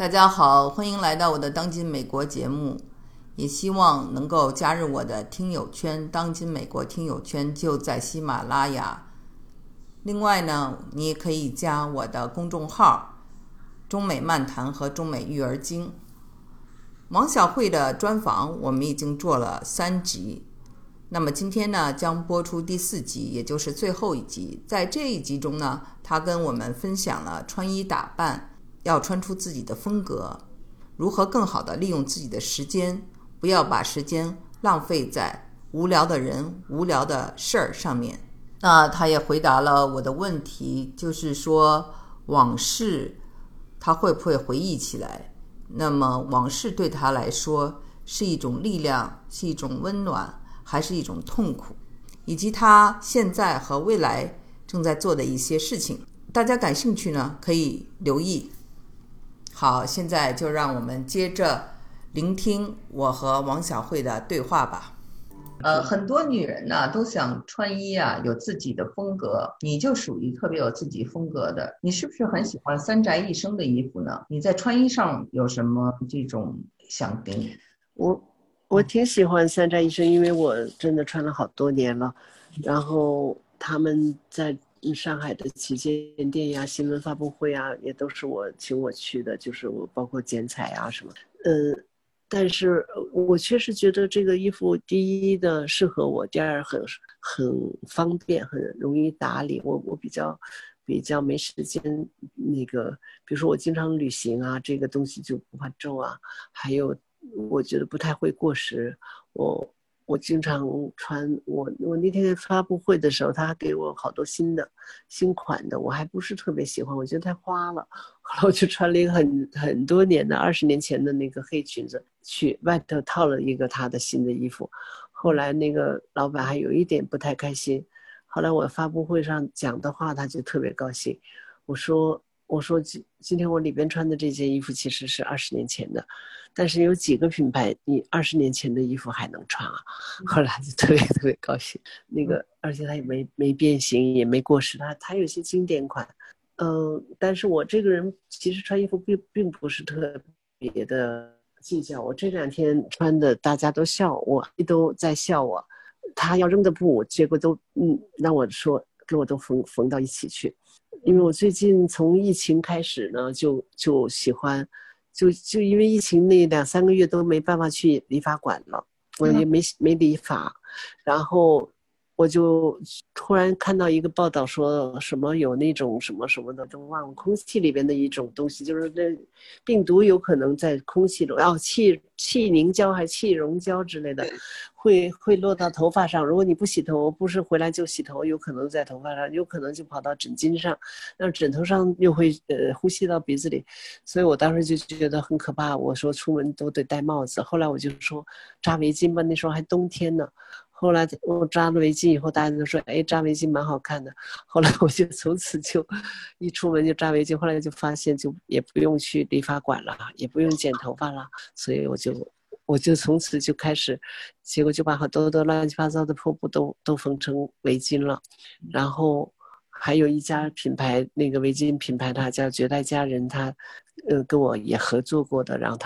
大家好，欢迎来到我的当今美国节目，也希望能够加入我的听友圈。当今美国听友圈就在喜马拉雅，另外呢，你也可以加我的公众号中美漫谈和中美育儿经。王晓慧的专访我们已经做了3集，那么今天呢将播出第4集，也就是最后一集。在这一集中呢，她跟我们分享了穿衣打扮，要穿出自己的风格，如何更好地利用自己的时间，不要把时间浪费在无聊的人、无聊的事儿上面。那他也回答了我的问题，就是说往事他会不会回忆起来？那么往事对他来说是一种力量，是一种温暖，还是一种痛苦？以及他现在和未来正在做的一些事情，大家感兴趣呢，可以留意。好，现在就让我们接着聆听我和王晓慧的对话吧。很多女人呢都想穿衣啊有自己的风格，你就属于特别有自己风格的。你是不是很喜欢三宅一生的衣服呢？你在穿衣上有什么这种想法？我挺喜欢三宅一生，因为我真的穿了好多年了。然后他们在上海的旗舰店呀、新闻发布会啊，也都是请我去的，就是我包括剪彩啊什么。但是我确实觉得这个衣服，第一的适合我，第二很方便，很容易打理。我比较没时间，那个比如说我经常旅行啊，这个东西就不怕皱啊。还有我觉得不太会过时，我经常穿，我那天发布会的时候，他给我好多新款的，我还不是特别喜欢，我觉得太花了。后来我就穿了一个很多年的20年前的那个黑裙子，去外头套了一个他的新的衣服。后来那个老板还有一点不太开心。后来我发布会上讲的话，他就特别高兴。我说今天我里边穿的这件衣服其实是20年前的，但是有几个品牌你20年前的衣服还能穿啊。后来就特别高兴。那个而且它也没变形，也没过时，它有些经典款。但是我这个人其实穿衣服并不是特别的计较。我这2天穿的大家都笑我，都在笑我，他要扔的布结果都让我说给我都缝到一起去。因为我最近从疫情开始呢，就喜欢就因为疫情那2-3个月都没办法去理发馆了，我也没理发。然后我就突然看到一个报道，说什么有那种什么什么的都忘了，空气里边的一种东西，就是那病毒有可能在空气中，气凝胶还气溶胶之类的，会落到头发上。如果你不洗头，不是回来就洗头，有可能在头发上，有可能就跑到枕巾上，那枕头上又会呼吸到鼻子里。所以我当时就觉得很可怕，我说出门都得戴帽子。后来我就说扎围巾吧，那时候还冬天呢。后来我扎了围巾以后，大家都说哎，扎围巾蛮好看的。后来我就从此就一出门就扎围巾。后来就发现就也不用去理发馆了，也不用剪头发了。所以我就从此就开始，结果就把好多乱七八糟的破布都缝成围巾了。然后还有一家品牌，那个围巾品牌它叫绝代佳人，它跟我也合作过的。然后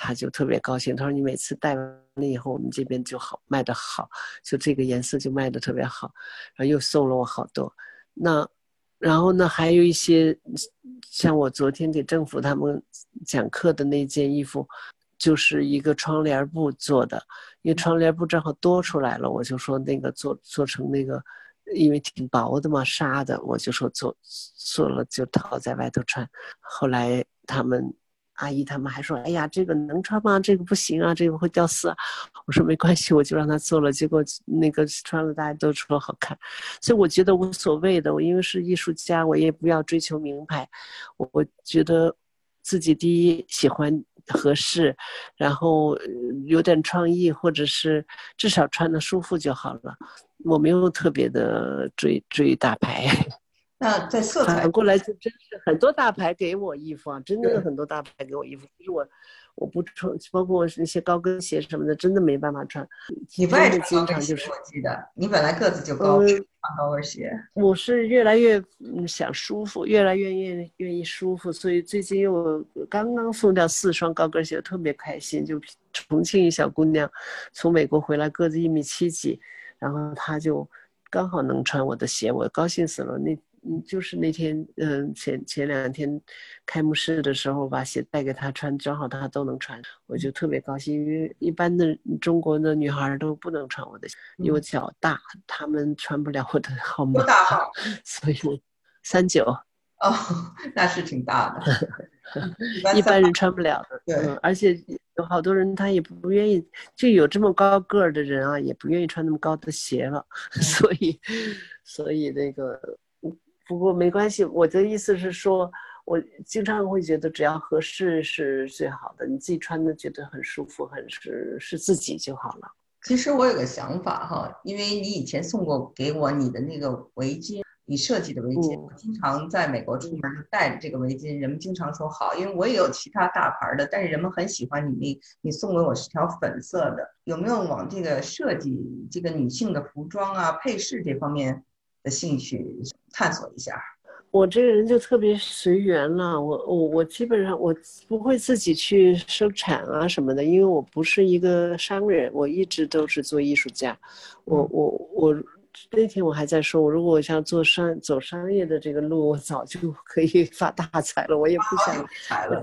他就特别高兴，他说你每次戴完了以后，我们这边就好卖得好，就这个颜色就卖得特别好。然后又送了我好多。那然后呢，还有一些像我昨天给政府他们讲课的那件衣服，就是一个窗帘布做的。因为窗帘布正好多出来了，我就说那个做成那个，因为挺薄的嘛，纱的，我就说做了就套在外头穿。后来他们阿姨他们还说哎呀，这个能穿吗？这个不行啊，这个会掉色啊。我说没关系，我就让他做了。结果那个穿了大家都说好看，所以我觉得无所谓的。我因为是艺术家，我也不要追求名牌。我觉得自己第一喜欢合适，然后有点创意，或者是至少穿得舒服就好了。我没有特别的追大牌。那在色彩反过来，就真是很多大牌给我衣服啊，真的很多大牌给我衣服，就是我不穿，包括那些高跟鞋什么的，真的没办法穿。你不爱穿高跟鞋，我记得你本来个子就高，穿高跟鞋。我是越来越想舒服，越来越愿意舒服，所以最近又刚刚送掉4双高跟鞋，特别开心。就重庆一小姑娘，从美国回来，个子1.7米几，然后她就刚好能穿我的鞋，我高兴死了。就是那天，前2天开幕式的时候，把鞋带给她穿，正好她都能穿，我就特别高兴。因为一般的中国的女孩都不能穿我的鞋，因为我脚大，她们穿不了我的号码。多大号？所以39。哦，那是挺大的，一般人穿不了的。对，而且有好多人他也不愿意，就有这么高个儿的人啊，也不愿意穿那么高的鞋了。所以那个。不过没关系，我的意思是说，我经常会觉得只要合适是最好的，你自己穿的觉得很舒服，很是自己就好了。其实我有个想法哈，因为你以前送过给我你的那个围巾，你设计的围巾，我经常在美国出门就带着这个围巾，人们经常说好，因为我也有其他大牌的，但是人们很喜欢你送给我是条粉色的，有没有往这个设计这个女性的服装啊、配饰这方面？兴趣探索一下。我这个人就特别随缘了，我基本上我不会自己去生产啊什么的，因为我不是一个商人，我一直都是做艺术家。我那天我还在说，我如果我想走商业的这个路，我早就可以发大财了，我也不想财了。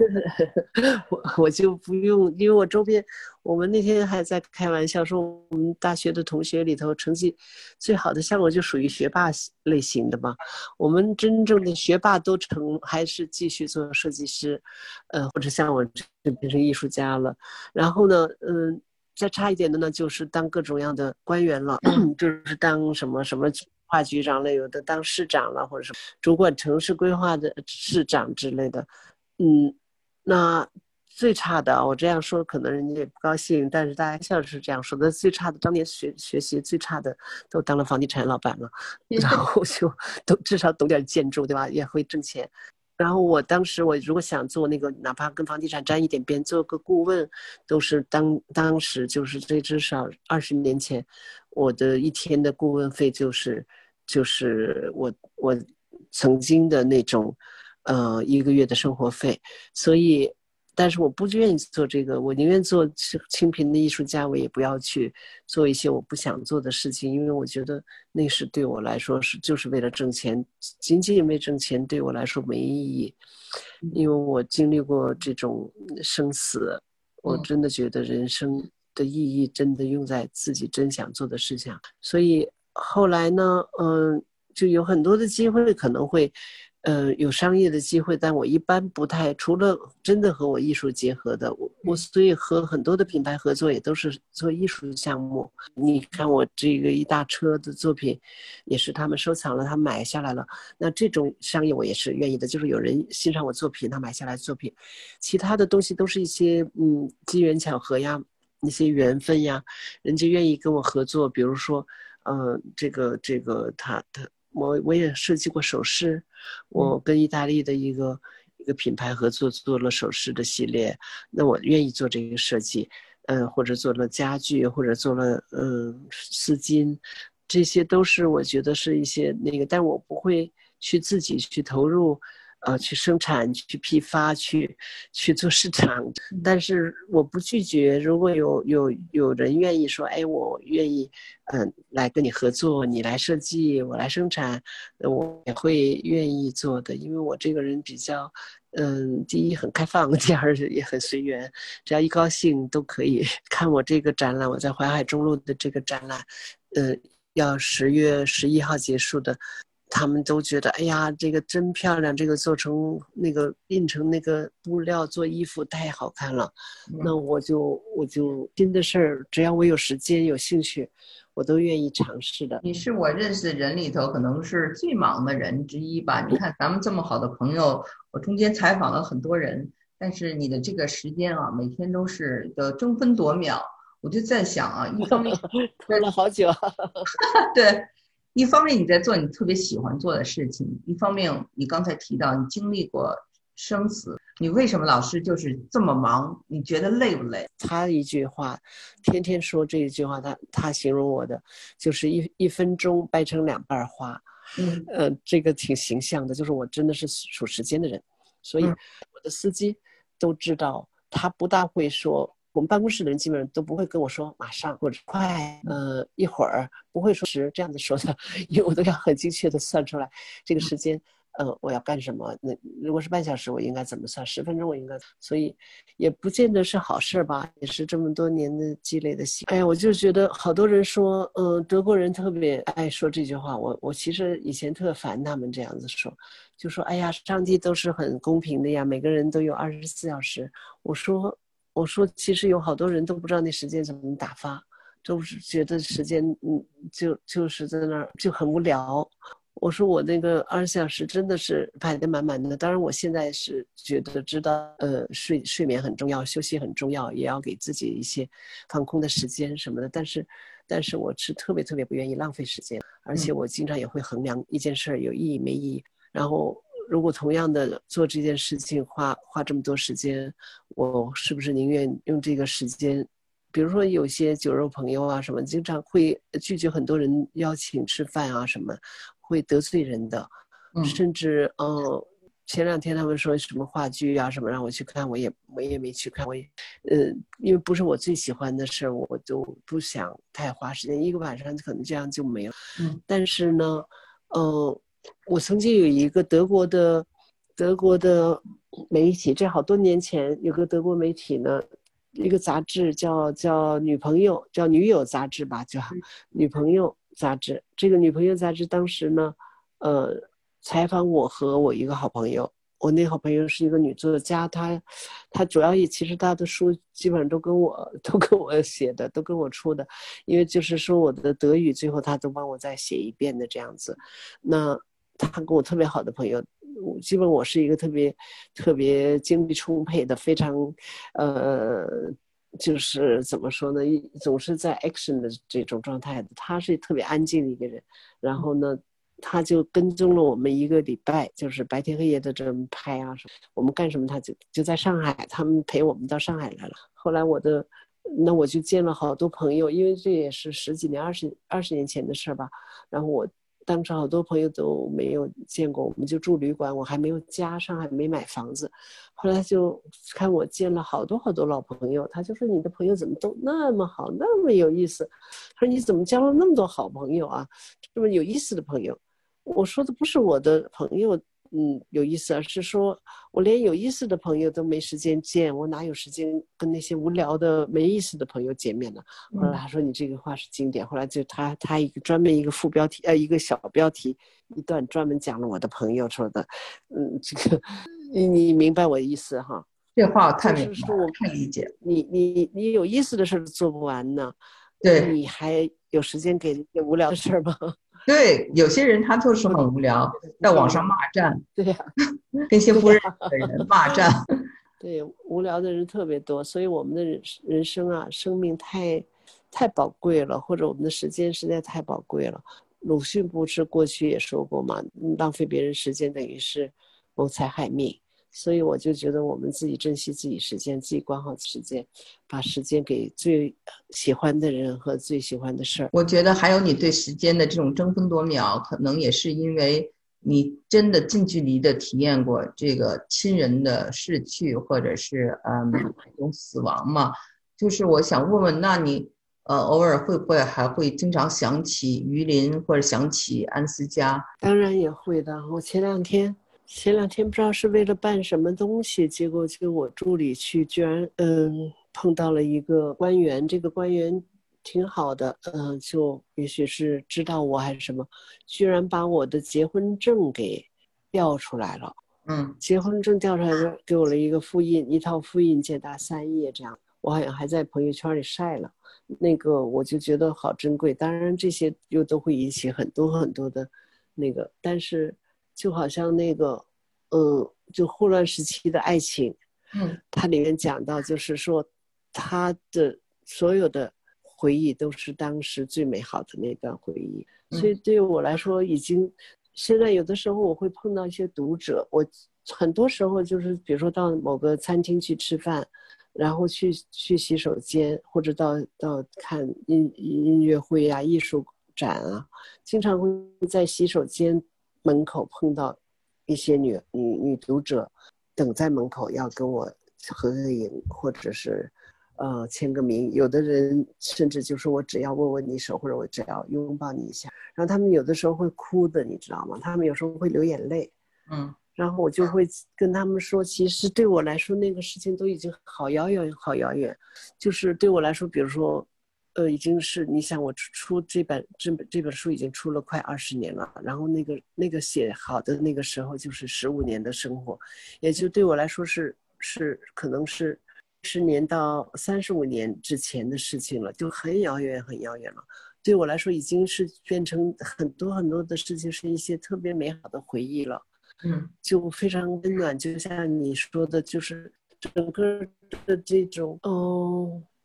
我就不用，因为我周边，我们那天还在开玩笑说，我们大学的同学里头成绩最好的，像我就属于学霸类型的嘛。我们真正的学霸都还是继续做设计师，或者像我变成艺术家了。然后呢，再差一点的呢，就是当各种样的官员了，就是当什么什么计划局长了，有的当市长了，或者什么主管城市规划的市长之类的。那最差的，我这样说可能人家也不高兴，但是大家笑是这样说的。最差的，当年学习最差的都当了房地产老板了，然后就都至少懂点建筑，对吧？也会挣钱。然后我当时，我如果想做那个，哪怕跟房地产沾一点边，做个顾问，都是当时就是这至少20年前，我的一天的顾问费就是我曾经的那种，1个月的生活费。所以，但是我不愿意做这个，我宁愿做清贫的艺术家，我也不要去做一些我不想做的事情，因为我觉得那是对我来说是就是为了挣钱，仅仅因为挣钱对我来说没意义。因为我经历过这种生死，我真的觉得人生的意义真的用在自己真想做的事情。所以后来呢，就有很多的机会可能会有商业的机会，但我一般不太，除了真的和我艺术结合的，我所以和很多的品牌合作也都是做艺术项目。你看我这个一大车的作品，也是他们收藏了，他买下来了。那这种商业我也是愿意的，就是有人欣赏我作品，他买下来作品。其他的东西都是一些机缘巧合呀，一些缘分呀，人家愿意跟我合作。比如说，这个我也设计过首饰，我跟意大利的一个品牌合作做了首饰的系列，那我愿意做这个设计，或者做了家具，或者做了丝巾，这些都是我觉得是一些那个，但我不会去自己去投入，去生产、去批发、去做市场。但是我不拒绝，如果有人愿意说，哎，我愿意，来跟你合作，你来设计，我来生产，我也会愿意做的。因为我这个人比较，第一很开放，第二也很随缘，只要一高兴都可以。看我这个展览，我在淮海中路的这个展览，要10月11号结束的。他们都觉得，哎呀，这个真漂亮，这个做成那个印成那个布料做衣服太好看了。那我就新的事儿，只要我有时间有兴趣，我都愿意尝试的。你是我认识的人里头可能是最忙的人之一吧？你看咱们这么好的朋友，我中间采访了很多人，但是你的这个时间啊，每天都是的争分夺秒。我就在想啊，一方面拖了好久，对。一方面你在做你特别喜欢做的事情，一方面你刚才提到你经历过生死，你为什么老是就是这么忙？你觉得累不累？他一句话，天天说这一句话，他形容我的就是一分钟掰成两瓣花，这个挺形象的，就是我真的是数时间的人，所以我的司机都知道，他不大会说。我们办公室的人基本上都不会跟我说马上或者快，一会儿不会说是这样子说的，因为我都要很精确的算出来这个时间，我要干什么？那如果是半小时，我应该怎么算？10分钟我应该，所以也不见得是好事吧，也是这么多年的积累的习惯。哎呀，我就觉得好多人说，德国人特别爱说这句话，我其实以前特烦他们这样子说，就说哎呀，上帝都是很公平的呀，每个人都有24小时。我说其实有好多人都不知道那时间怎么打发，都是觉得时间就是在那儿就很无聊。我说我那个20小时真的是排得满满的，当然我现在是觉得知道，睡眠很重要，休息很重要，也要给自己一些放空的时间什么的，但是我是特别特别不愿意浪费时间，而且我经常也会衡量一件事有意义没意义，然后如果同样的做这件事情花这么多时间，我是不是宁愿用这个时间，比如说有些酒肉朋友啊什么，经常会拒绝很多人邀请吃饭啊什么，会得罪人的，甚至前两天他们说什么话剧啊什么让我去看，我也没去看，因为不是我最喜欢的事，我就不想太花时间，一个晚上可能这样就没有，但是呢我曾经有一个德国的媒体，这好多年前有个德国媒体呢，一个杂志叫女友杂志吧，叫女朋友杂志。这个女朋友杂志当时呢，采访我和我一个好朋友，我那好朋友是一个女作家，她主要也其实她的书基本上都跟我写的，都跟我出的，因为就是说我的德语最后她都帮我再写一遍的这样子。那她跟我特别好的朋友，基本我是一个特别特别精力充沛的，非常就是怎么说呢，总是在 action 的这种状态的，她是特别安静的一个人，然后呢他就跟踪了我们一个礼拜，就是白天黑夜的这么拍啊，我们干什么他就在上海，他们陪我们到上海来了。后来那我就见了好多朋友，因为这也是十几年20年前的事吧，然后我当时好多朋友都没有见过，我们就住旅馆，我还没有家，上海没买房子。后来就看我见了好多好多老朋友，他就说你的朋友怎么都那么好，那么有意思，他说你怎么交了那么多好朋友啊，这么有意思的朋友。我说的不是我的朋友有意思，而是说我连有意思的朋友都没时间见，我哪有时间跟那些无聊的没意思的朋友见面呢？后来他说你这个话是经典，后来就他一个专门一个副标题，一个小标题，一段专门讲了我的朋友说的，这个你明白我的意思哈？这话我太明白，就是说我太理解。你有意思的事做不完呢，对，你还有时间给那些无聊的事吗？对，有些人他就是很无聊，在网上骂战，对呀，跟些不认识的人骂战，对，无聊的人特别多，所以我们的人生啊，生命太宝贵了，或者我们的时间实在太宝贵了。鲁迅不是过去也说过嘛，浪费别人时间等于是谋财害命，所以我就觉得我们自己珍惜自己时间，自己管好时间，把时间给最喜欢的人和最喜欢的事儿。我觉得还有你对时间的这种争分夺秒，可能也是因为你真的近距离的体验过这个亲人的逝去，或者是一种死亡嘛。就是我想问问，那你偶尔会不会还会经常想起榆林或者想起安思佳？当然也会的。我前两天不知道是为了办什么东西，结果就我助理去，居然碰到了一个官员，这个官员挺好的，就也许是知道我还是什么，居然把我的结婚证给调出来了，结婚证调出来了，给我了一个复印，一套复印件大3页这样，我好像还在朋友圈里晒了，那个我就觉得好珍贵，当然这些又都会引起很多很多的那个，但是就好像那个就霍乱时期的爱情，它里面讲到就是说他的所有的回忆都是当时最美好的那段回忆，所以对我来说已经现在有的时候我会碰到一些读者，我很多时候就是比如说到某个餐厅去吃饭，然后去洗手间，或者到看音乐会啊艺术展啊，经常会在洗手间门口碰到一些女读者等在门口要跟我合个影，或者是签个名，有的人甚至就说我只要握握你手，或者我只要拥抱你一下，然后他们有的时候会哭的，你知道吗？他们有时候会流眼泪，然后我就会跟他们说，其实对我来说那个事情都已经好遥远好遥远，就是对我来说比如说已经是你想我出这本书已经出了快20年了，然后那个写好的那个时候就是15年的生活，也就对我来说是可能是10年到35年之前的事情了，就很遥远很遥远了。对我来说已经是变成很多很多的事情是一些特别美好的回忆了，就非常温暖，就像你说的，就是整个的这种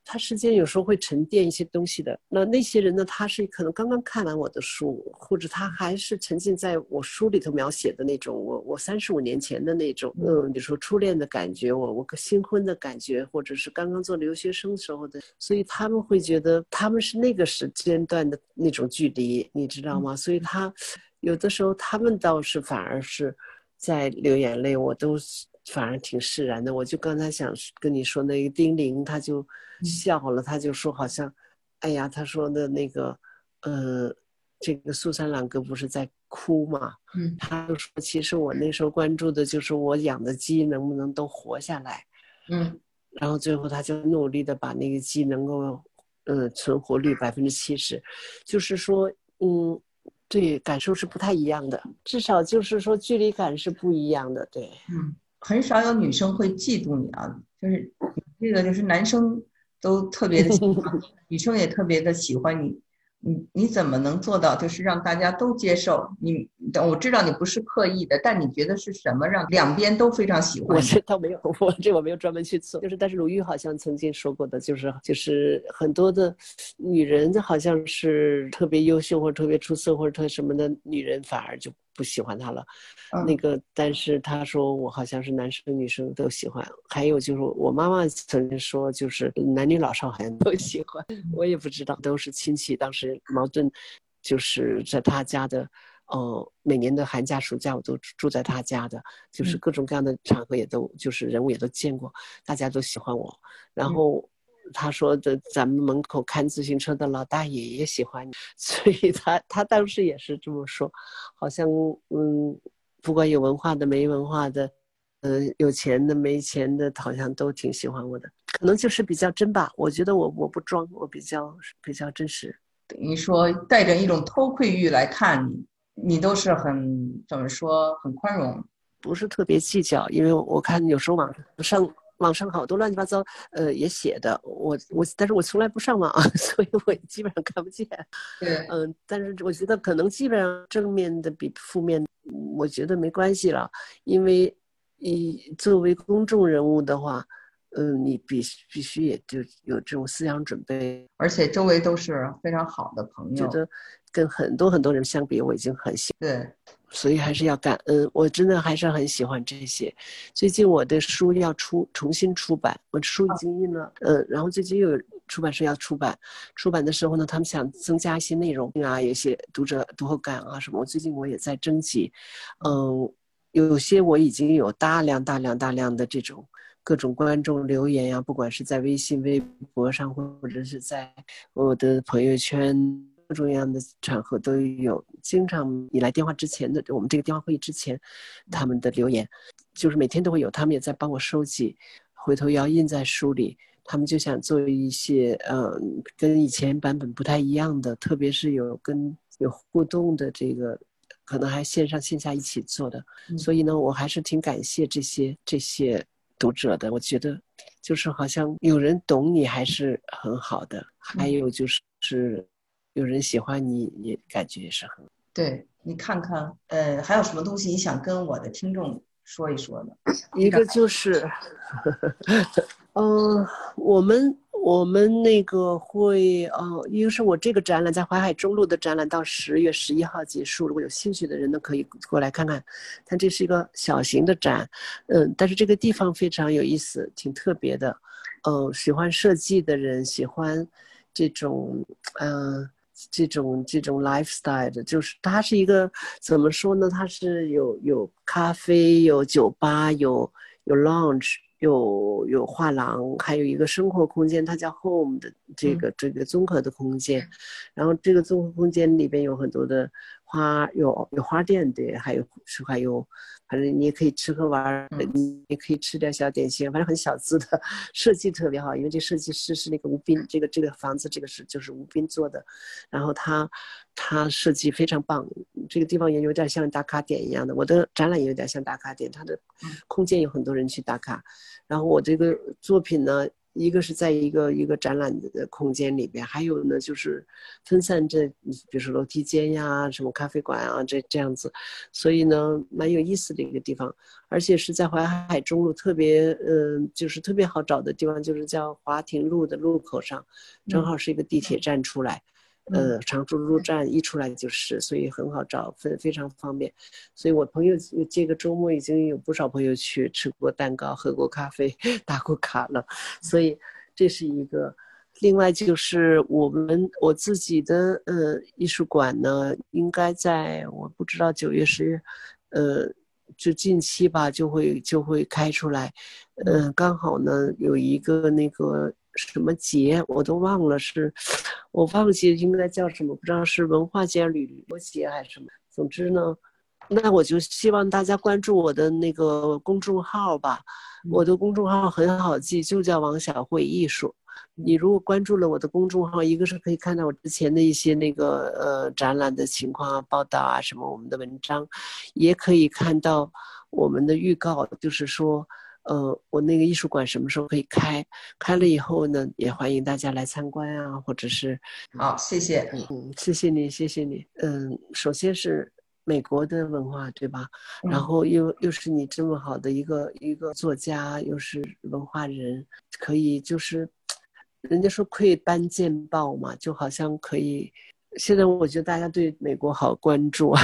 他时间有时候会沉淀一些东西的。那些人呢，他是可能刚刚看完我的书，或者他还是沉浸在我书里头描写的那种我35年前的那种比如说初恋的感觉，我新婚的感觉，或者是刚刚做留学生时候的，所以他们会觉得他们是那个时间段的那种距离，你知道吗？所以他有的时候他们倒是反而是在流眼泪，我都反而挺释然的。我就刚才想跟你说那个丁玲，他就笑了，他就说好像哎呀，他说的那个这个苏珊朗格不是在哭嘛，他就说其实我那时候关注的就是我养的鸡能不能都活下来，然后最后他就努力的把那个鸡能够存活率70%，就是说对，感受是不太一样的，至少就是说距离感是不一样的。对，很少有女生会嫉妒你啊，就是这个就是男生都特别的喜欢女生也特别的喜欢你，你怎么能做到就是让大家都接受你？我知道你不是刻意的，但你觉得是什么让两边都非常喜欢你？我这倒没有，我没有专门去做，就是但是鲁豫好像曾经说过的，就是很多的女人好像是特别优秀或者特别出色或者特什么的女人反而就不喜欢她了，那个但是她说我好像是男生女生都喜欢。还有就是我妈妈曾经说就是男女老少好像都喜欢，我也不知道，都是亲戚。当时矛盾就是在她家的每年的寒假暑假我都住在她家的，就是各种各样的场合也都就是人物也都见过，大家都喜欢我。然后他说的咱们门口看自行车的老大爷也喜欢你，所以他当时也是这么说，好像不管有文化的没文化的有钱的没钱的好像都挺喜欢我的，可能就是比较真吧。我觉得我不装，我比较真实。等于说带着一种偷窥欲来看你都是很怎么说很宽容，不是特别计较。因为我看有时候网上好多乱七八糟也写的，但是我从来不上网，所以我基本上看不见。但是我觉得可能基本上正面的比负面我觉得没关系了，因为作为公众人物的话你必须也就有这种思想准备。而且周围都是非常好的朋友，觉得跟很多很多人相比我已经很幸运，所以还是要感恩。我真的还是很喜欢这些。最近我的书要重新出版，我书已经印了然后最近又有出版社要出版的时候呢，他们想增加一些内容啊，有些读者读后感啊什么，最近我也在征集有些我已经有大量的这种各种观众留言呀，不管是在微信微博上或者是在我的朋友圈各种各样的场合都有，经常你来电话之前的我们这个电话会议之前他们的留言就是每天都会有，他们也在帮我收集，回头要印在书里。他们就想做一些跟以前版本不太一样的，特别是有互动的，这个可能还线上线下一起做的所以呢我还是挺感谢这些读者的。我觉得就是好像有人懂你还是很好的，还有就是有人喜欢你也感觉也是很对。你看看还有什么东西你想跟我的听众说一说的？一个就是我们我们那个会因为是我这个展览在淮海中路的展览到10月11号结束，如果有兴趣的人呢可以过来看看。但这是一个小型的展，但是这个地方非常有意思，挺特别的。喜欢设计的人，喜欢这种这种 lifestyle 的，就是它是一个怎么说呢？它是有咖啡，有酒吧，有 lounge。有画廊，还有一个生活空间，它叫 home 的这个综合的空间，然后这个综合空间里边有很多的花，有花店，对，还有反正你也可以吃喝玩，你也可以吃点小点心，反正很小资的，设计特别好，因为这设计师是那个吴斌，这个房子是就是吴斌做的，然后他设计非常棒，这个地方也有点像打卡点一样的，我的展览也有点像打卡点，它的空间有很多人去打卡。然后我这个作品呢，一个是在一个展览的空间里边，还有呢就是分散在比如说楼梯间呀、什么咖啡馆啊这样子，所以呢蛮有意思的一个地方，而且是在淮海中路特别就是特别好找的地方，就是叫华亭路的路口上，正好是一个地铁站出来。常驻路站一出来就是，所以很好找，非常方便。所以我朋友这个周末已经有不少朋友去吃过蛋糕、喝过咖啡、打过卡了。所以这是一个。另外就是我自己的艺术馆呢，应该在我不知道9月10日，就近期吧，就会开出来。刚好呢有一个那个。什么节我都忘了，我忘记应该叫什么，不知道是文化节、旅游节还是什么。总之呢，那我就希望大家关注我的那个公众号吧。我的公众号很好记，就叫王小慧艺术。你如果关注了我的公众号，一个是可以看到我之前的一些那个展览的情况啊、报道啊什么，我们的文章，也可以看到我们的预告，就是说。我那个艺术馆什么时候可以开？开了以后呢，也欢迎大家来参观啊，或者是好，谢谢，谢谢你，谢谢你。首先是美国的文化，对吧？然后又是你这么好的一个作家，又是文化人，可以就是人家说窥斑见豹嘛，就好像可以。现在我觉得大家对美国好关注啊，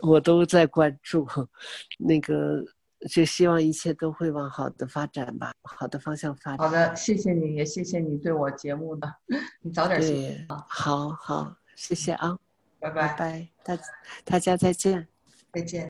我都在关注那个。就希望一切都会往好的发展吧，好的方向发展。好的，谢谢你，也谢谢你对我节目的，你早点休息。好，谢谢啊，拜拜，大家再见，再见。